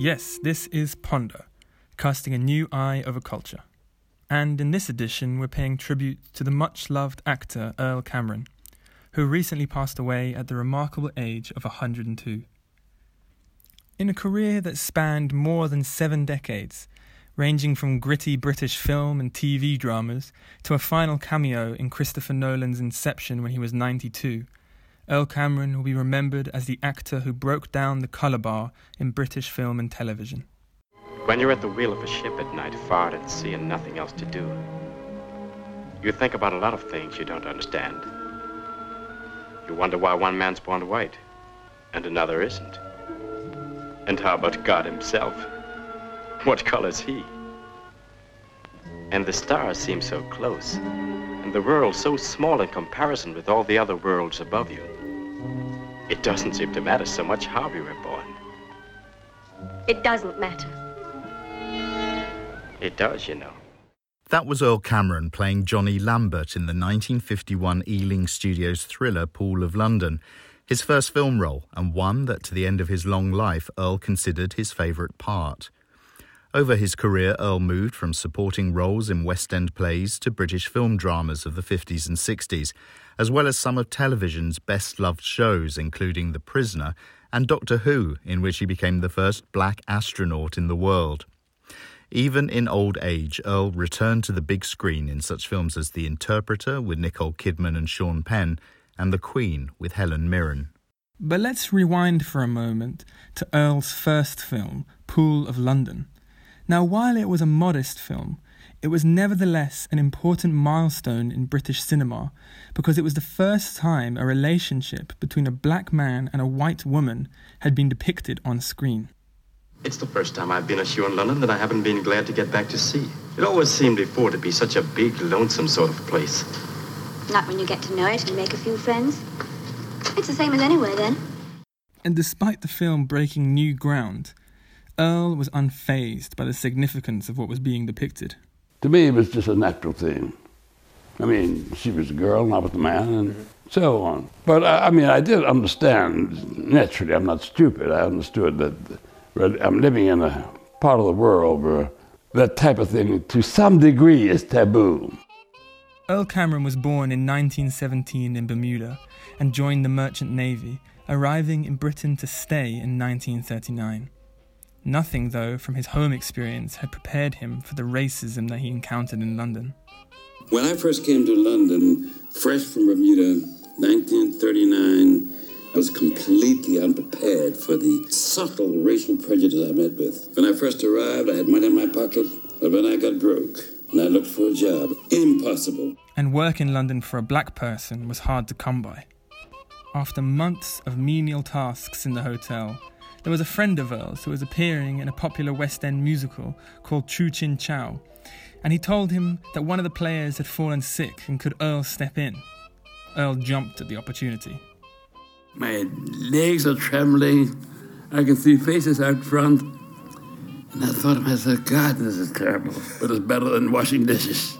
Yes, this is Ponder, casting a new eye over culture. And in this edition, we're paying tribute to the much-loved actor Earl Cameron, who recently passed away at the remarkable age of 102. In a career that spanned more than 7 decades, ranging from gritty British film and TV dramas to a final cameo in Christopher Nolan's Inception when he was 92, Earl Cameron will be remembered as the actor who broke down the colour bar in British film and television. When you're at the wheel of a ship at night, far at sea and nothing else to do, you think about a lot of things you don't understand. You wonder why one man's born white and another isn't. And how about God himself? What color is he? And the stars seem so close, and the world so small in comparison with all the other worlds above you. It doesn't seem to matter so much how we were born. It doesn't matter. It does, you know. That was Earl Cameron playing Johnny Lambert in the 1951 Ealing Studios thriller Pool of London, his first film role, and one that to the end of his long life Earl considered his favourite part. Over his career, Earl moved from supporting roles in West End plays to British film dramas of the 50s and 60s, as well as some of television's best-loved shows, including The Prisoner and Doctor Who, in which he became the first black astronaut in the world. Even in old age, Earl returned to the big screen in such films as The Interpreter with Nicole Kidman and Sean Penn, and The Queen with Helen Mirren. But let's rewind for a moment to Earl's first film, Pool of London. Now, while it was a modest film, it was nevertheless an important milestone in British cinema because it was the first time a relationship between a black man and a white woman had been depicted on screen. It's the first time I've been a show in London that I haven't been glad to get back to see. It always seemed before to be such a big, lonesome sort of place. Not when you get to know it and make a few friends. It's the same as anywhere then. And despite the film breaking new ground, Earl was unfazed by the significance of what was being depicted. To me, it was just a natural thing. I mean, she was a girl and I was the man and so on. But, I did understand, naturally, I'm not stupid. I understood that I'm living in a part of the world where that type of thing, to some degree, is taboo. Earl Cameron was born in 1917 in Bermuda and joined the Merchant Navy, arriving in Britain to stay in 1939. Nothing, though, from his home experience had prepared him for the racism that he encountered in London. When I first came to London, fresh from Bermuda, 1939, I was completely unprepared for the subtle racial prejudice I met with. When I first arrived, I had money in my pocket, but when I got broke and I looked for a job, impossible. And work in London for a black person was hard to come by. After months of menial tasks in the hotel, there was a friend of Earl's who was appearing in a popular West End musical called Chu Chin Chow, and he told him that one of the players had fallen sick and could Earl step in. Earl jumped at the opportunity. My legs are trembling, I can see faces out front, and I thought to myself, God, this is terrible, but it's better than washing dishes.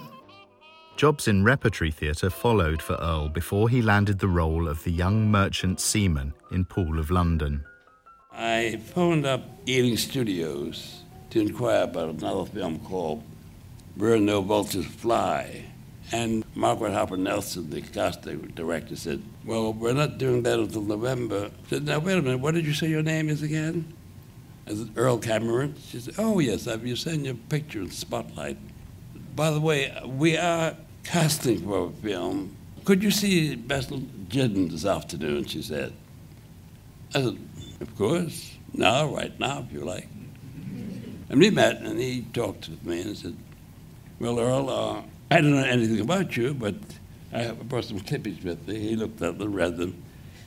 Jobs in repertory theatre followed for Earl before he landed the role of the young merchant seaman in Pool of London. I phoned up Ealing Studios to inquire about another film called Where No Vultures Fly. And Margaret Harper Nelson, the casting director, said, well, we're not doing that until November. I said, now, wait a minute, what did you say your name is again? I said, Earl Cameron. She said, oh, yes, you sent your picture in Spotlight. By the way, we are casting for a film. Could you see Basil Dearden this afternoon, she said. I said, of course. Now, right now, if you like. And we met, and he talked with me and said, well, Earl, I don't know anything about you, but I brought some clippings with me. He looked at them, read them.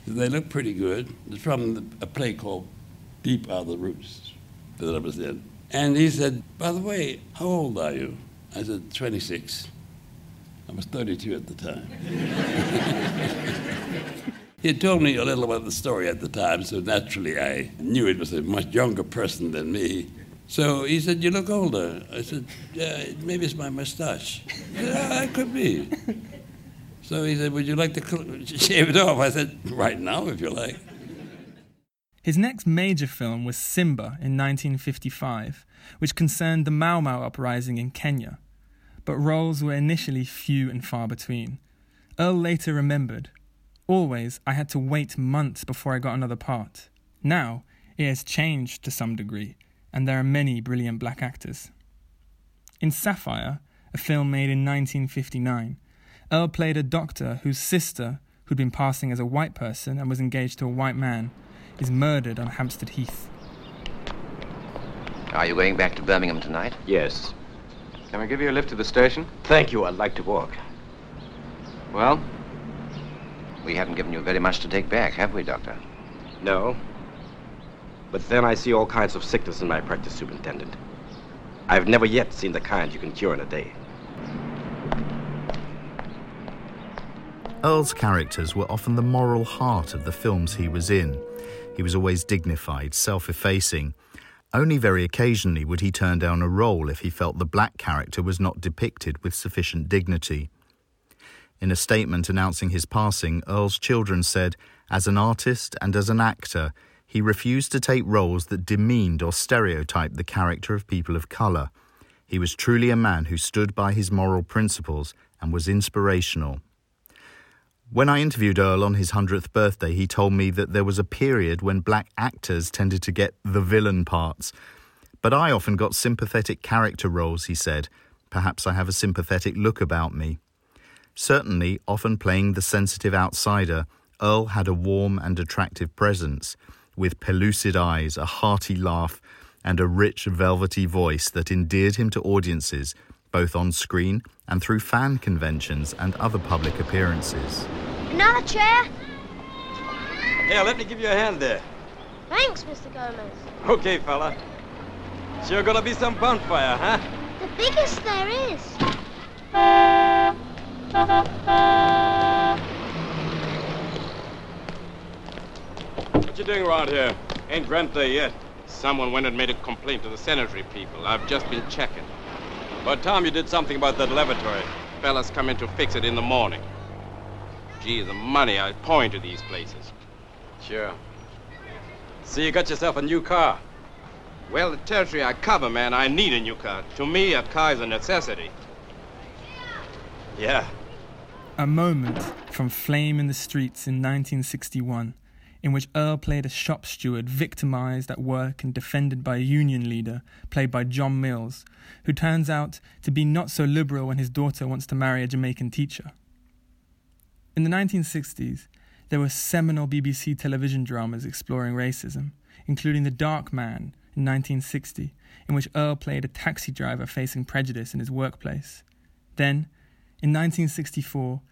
They look pretty good. It's from a play called Deep Are the Roots that I was in. And he said, by the way, how old are you? I said, 26. I was 32 at the time. He had told me a little about the story at the time, so naturally I knew it was a much younger person than me. So he said, you look older. I said, yeah, maybe it's my mustache. He said, oh, that could be. So he said, would you like to shave it off? I said, right now, if you like. His next major film was Simba in 1955, which concerned the Mau Mau uprising in Kenya. But roles were initially few and far between. Earl later remembered, "Always, I had to wait months before I got another part. Now, it has changed to some degree, and there are many brilliant black actors." In Sapphire, a film made in 1959, Earl played a doctor whose sister, who'd been passing as a white person and was engaged to a white man, is murdered on Hampstead Heath. Are you going back to Birmingham tonight? Yes. Can I give you a lift to the station? Thank you, I'd like to walk. Well? We haven't given you very much to take back, have we, Doctor? No. But then I see all kinds of sickness in my practice, Superintendent. I've never yet seen the kind you can cure in a day. Earl's characters were often the moral heart of the films he was in. He was always dignified, self-effacing. Only very occasionally would he turn down a role if he felt the black character was not depicted with sufficient dignity. In a statement announcing his passing, Earl's children said, "As an artist and as an actor, he refused to take roles that demeaned or stereotyped the character of people of colour. He was truly a man who stood by his moral principles and was inspirational." When I interviewed Earl on his 100th birthday, he told me that there was a period when black actors tended to get the villain parts. "But I often got sympathetic character roles," he said. "Perhaps I have a sympathetic look about me." Certainly, often playing the sensitive outsider, Earl had a warm and attractive presence, with pellucid eyes, a hearty laugh, and a rich, velvety voice that endeared him to audiences, both on screen and through fan conventions and other public appearances. Another chair? Here, let me give you a hand there. Thanks, Mr. Gomez. Okay, fella. Sure gonna be some bonfire, huh? The biggest there is. What you doing around here? Ain't Rent Day yet. Someone went and made a complaint to the sanitary people. I've just been checking. But, Tom, you did something about that lavatory. Fellas come in to fix it in the morning. Gee, the money I pour into these places. Sure. See, you got yourself a new car. Well, the territory I cover, man, I need a new car. To me, a car is a necessity. Yeah. A moment from Flame in the Streets in 1961, in which Earl played a shop steward victimised at work and defended by a union leader, played by John Mills, who turns out to be not so liberal when his daughter wants to marry a Jamaican teacher. In the 1960s, there were seminal BBC television dramas exploring racism, including The Dark Man in 1960, in which Earl played a taxi driver facing prejudice in his workplace. Then, in 1964,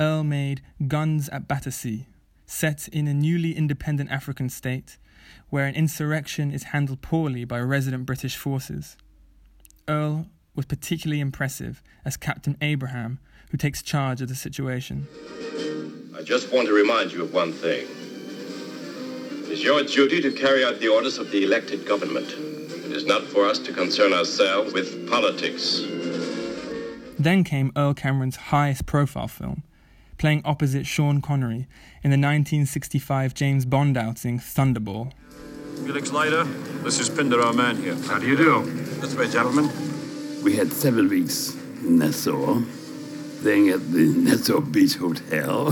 Earl made Guns at Batasi, set in a newly independent African state where an insurrection is handled poorly by resident British forces. Earl was particularly impressive as Captain Abraham, who takes charge of the situation. I just want to remind you of one thing. It is your duty to carry out the orders of the elected government. It is not for us to concern ourselves with politics. Then came Earl Cameron's highest profile film, playing opposite Sean Connery in the 1965 James Bond outing Thunderball. Felix Leiter, this is Pinder, our man here. How do you do? This way, gentlemen. We had 7 weeks in Nassau, staying at the Nassau Beach Hotel.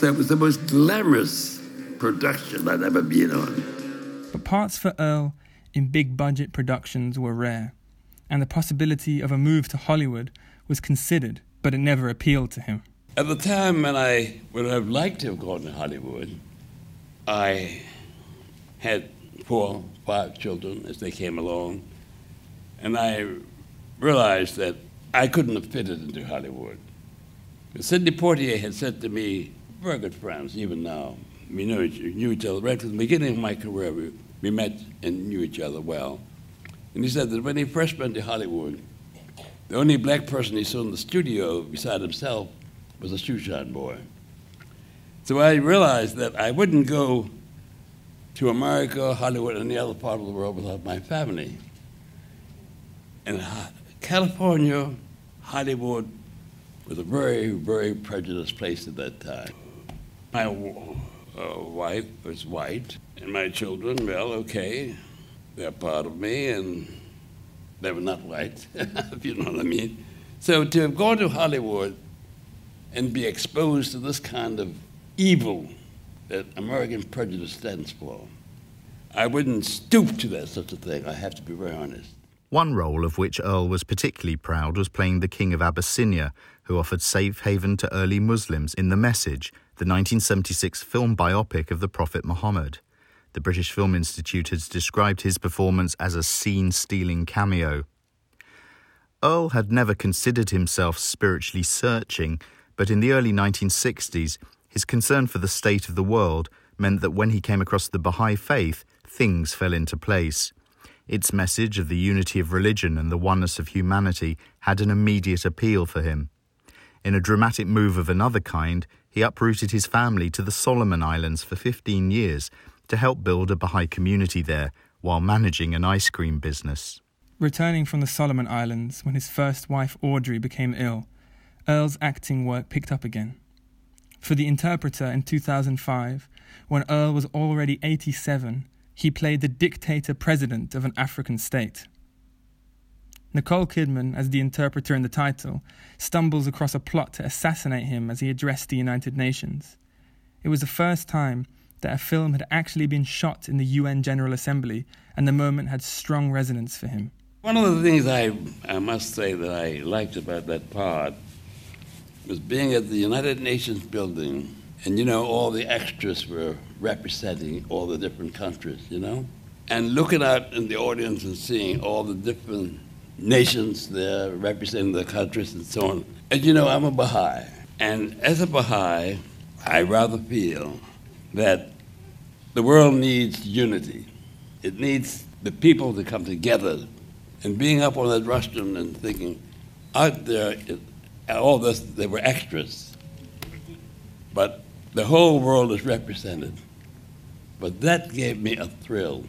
That was the most glamorous production I'd ever been on. But parts for Earl in big-budget productions were rare, and the possibility of a move to Hollywood was considered, but it never appealed to him. At the time when I would have liked to have gone to Hollywood, I had 4 or 5 children as they came along, and I realized that I couldn't have fitted into Hollywood. Sidney Poitier had said to me, very good friends, even now, we knew each other right from the beginning of my career. We met and knew each other well. And he said that when he first went to Hollywood, the only black person he saw in the studio beside himself was a shoeshine boy. So I realized that I wouldn't go to America, Hollywood, or any other part of the world without my family. And California, Hollywood, was a very, very prejudiced place at that time. My wife was white. And my children, well, okay, they're part of me, and they were not white, if you know what I mean. So to go to Hollywood and be exposed to this kind of evil that American prejudice stands for, I wouldn't stoop to that sort of thing. I have to be very honest. One role of which Earl was particularly proud was playing the King of Abyssinia, who offered safe haven to early Muslims in The Message, the 1976 film biopic of the Prophet Muhammad. The British Film Institute has described his performance as a scene-stealing cameo. Earl had never considered himself spiritually searching, but in the early 1960s, his concern for the state of the world meant that when he came across the Baha'i faith, things fell into place. Its message of the unity of religion and the oneness of humanity had an immediate appeal for him. In a dramatic move of another kind, he uprooted his family to the Solomon Islands for 15 years to help build a Baha'i community there while managing an ice cream business. Returning from the Solomon Islands when his first wife Audrey became ill, Earl's acting work picked up again. For The Interpreter in 2005, when Earl was already 87, he played the dictator-president of an African state. Nicole Kidman, as the interpreter in the title, stumbles across a plot to assassinate him as he addressed the United Nations. It was the first time that a film had actually been shot in the UN General Assembly, and the moment had strong resonance for him. One of the things I must say that I liked about that part was being at the United Nations building, and, you know, all the extras were representing all the different countries, you know? And looking out in the audience and seeing all the different nations there representing their countries and so on. And, you know, I'm a Baha'i. And as a Baha'i, I rather feel that the world needs unity. It needs the people to come together. And being up on that rostrum and thinking, out there, all this, they were extras. But the whole world is represented. But that gave me a thrill.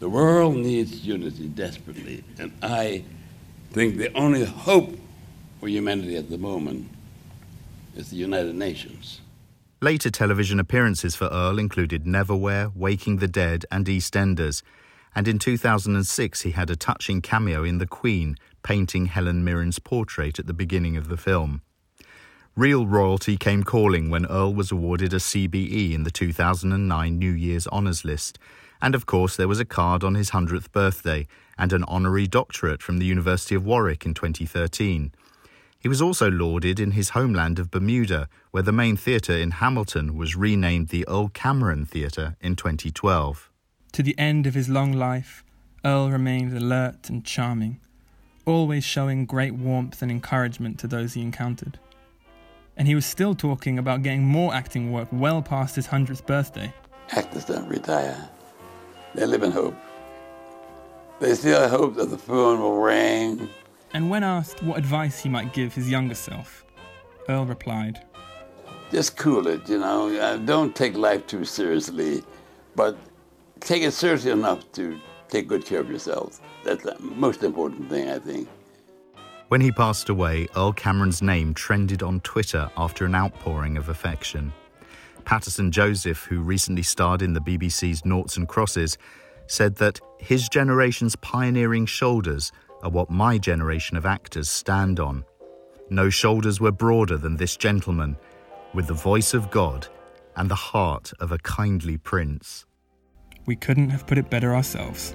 The world needs unity desperately, and I think the only hope for humanity at the moment is the United Nations. Later television appearances for Earl included Neverwhere, Waking the Dead and EastEnders, and in 2006 he had a touching cameo in The Queen, painting Helen Mirren's portrait at the beginning of the film. Real royalty came calling when Earl was awarded a CBE in the 2009 New Year's Honours List. And of course, there was a card on his 100th birthday and an honorary doctorate from the University of Warwick in 2013. He was also lauded in his homeland of Bermuda, where the main theatre in Hamilton was renamed the Earl Cameron Theatre in 2012. To the end of his long life, Earl remained alert and charming, always showing great warmth and encouragement to those he encountered. And he was still talking about getting more acting work well past his 100th birthday. Actors don't retire. They live in hope. They still hope that the phone will ring. And when asked what advice he might give his younger self, Earl replied, just cool it, you know. Don't take life too seriously, but take it seriously enough to take good care of yourself. That's the most important thing, I think. When he passed away, Earl Cameron's name trended on Twitter after an outpouring of affection. Patterson Joseph, who recently starred in the BBC's Noughts and Crosses, said that his generation's pioneering shoulders are what my generation of actors stand on. No shoulders were broader than this gentleman, with the voice of God and the heart of a kindly prince. We couldn't have put it better ourselves.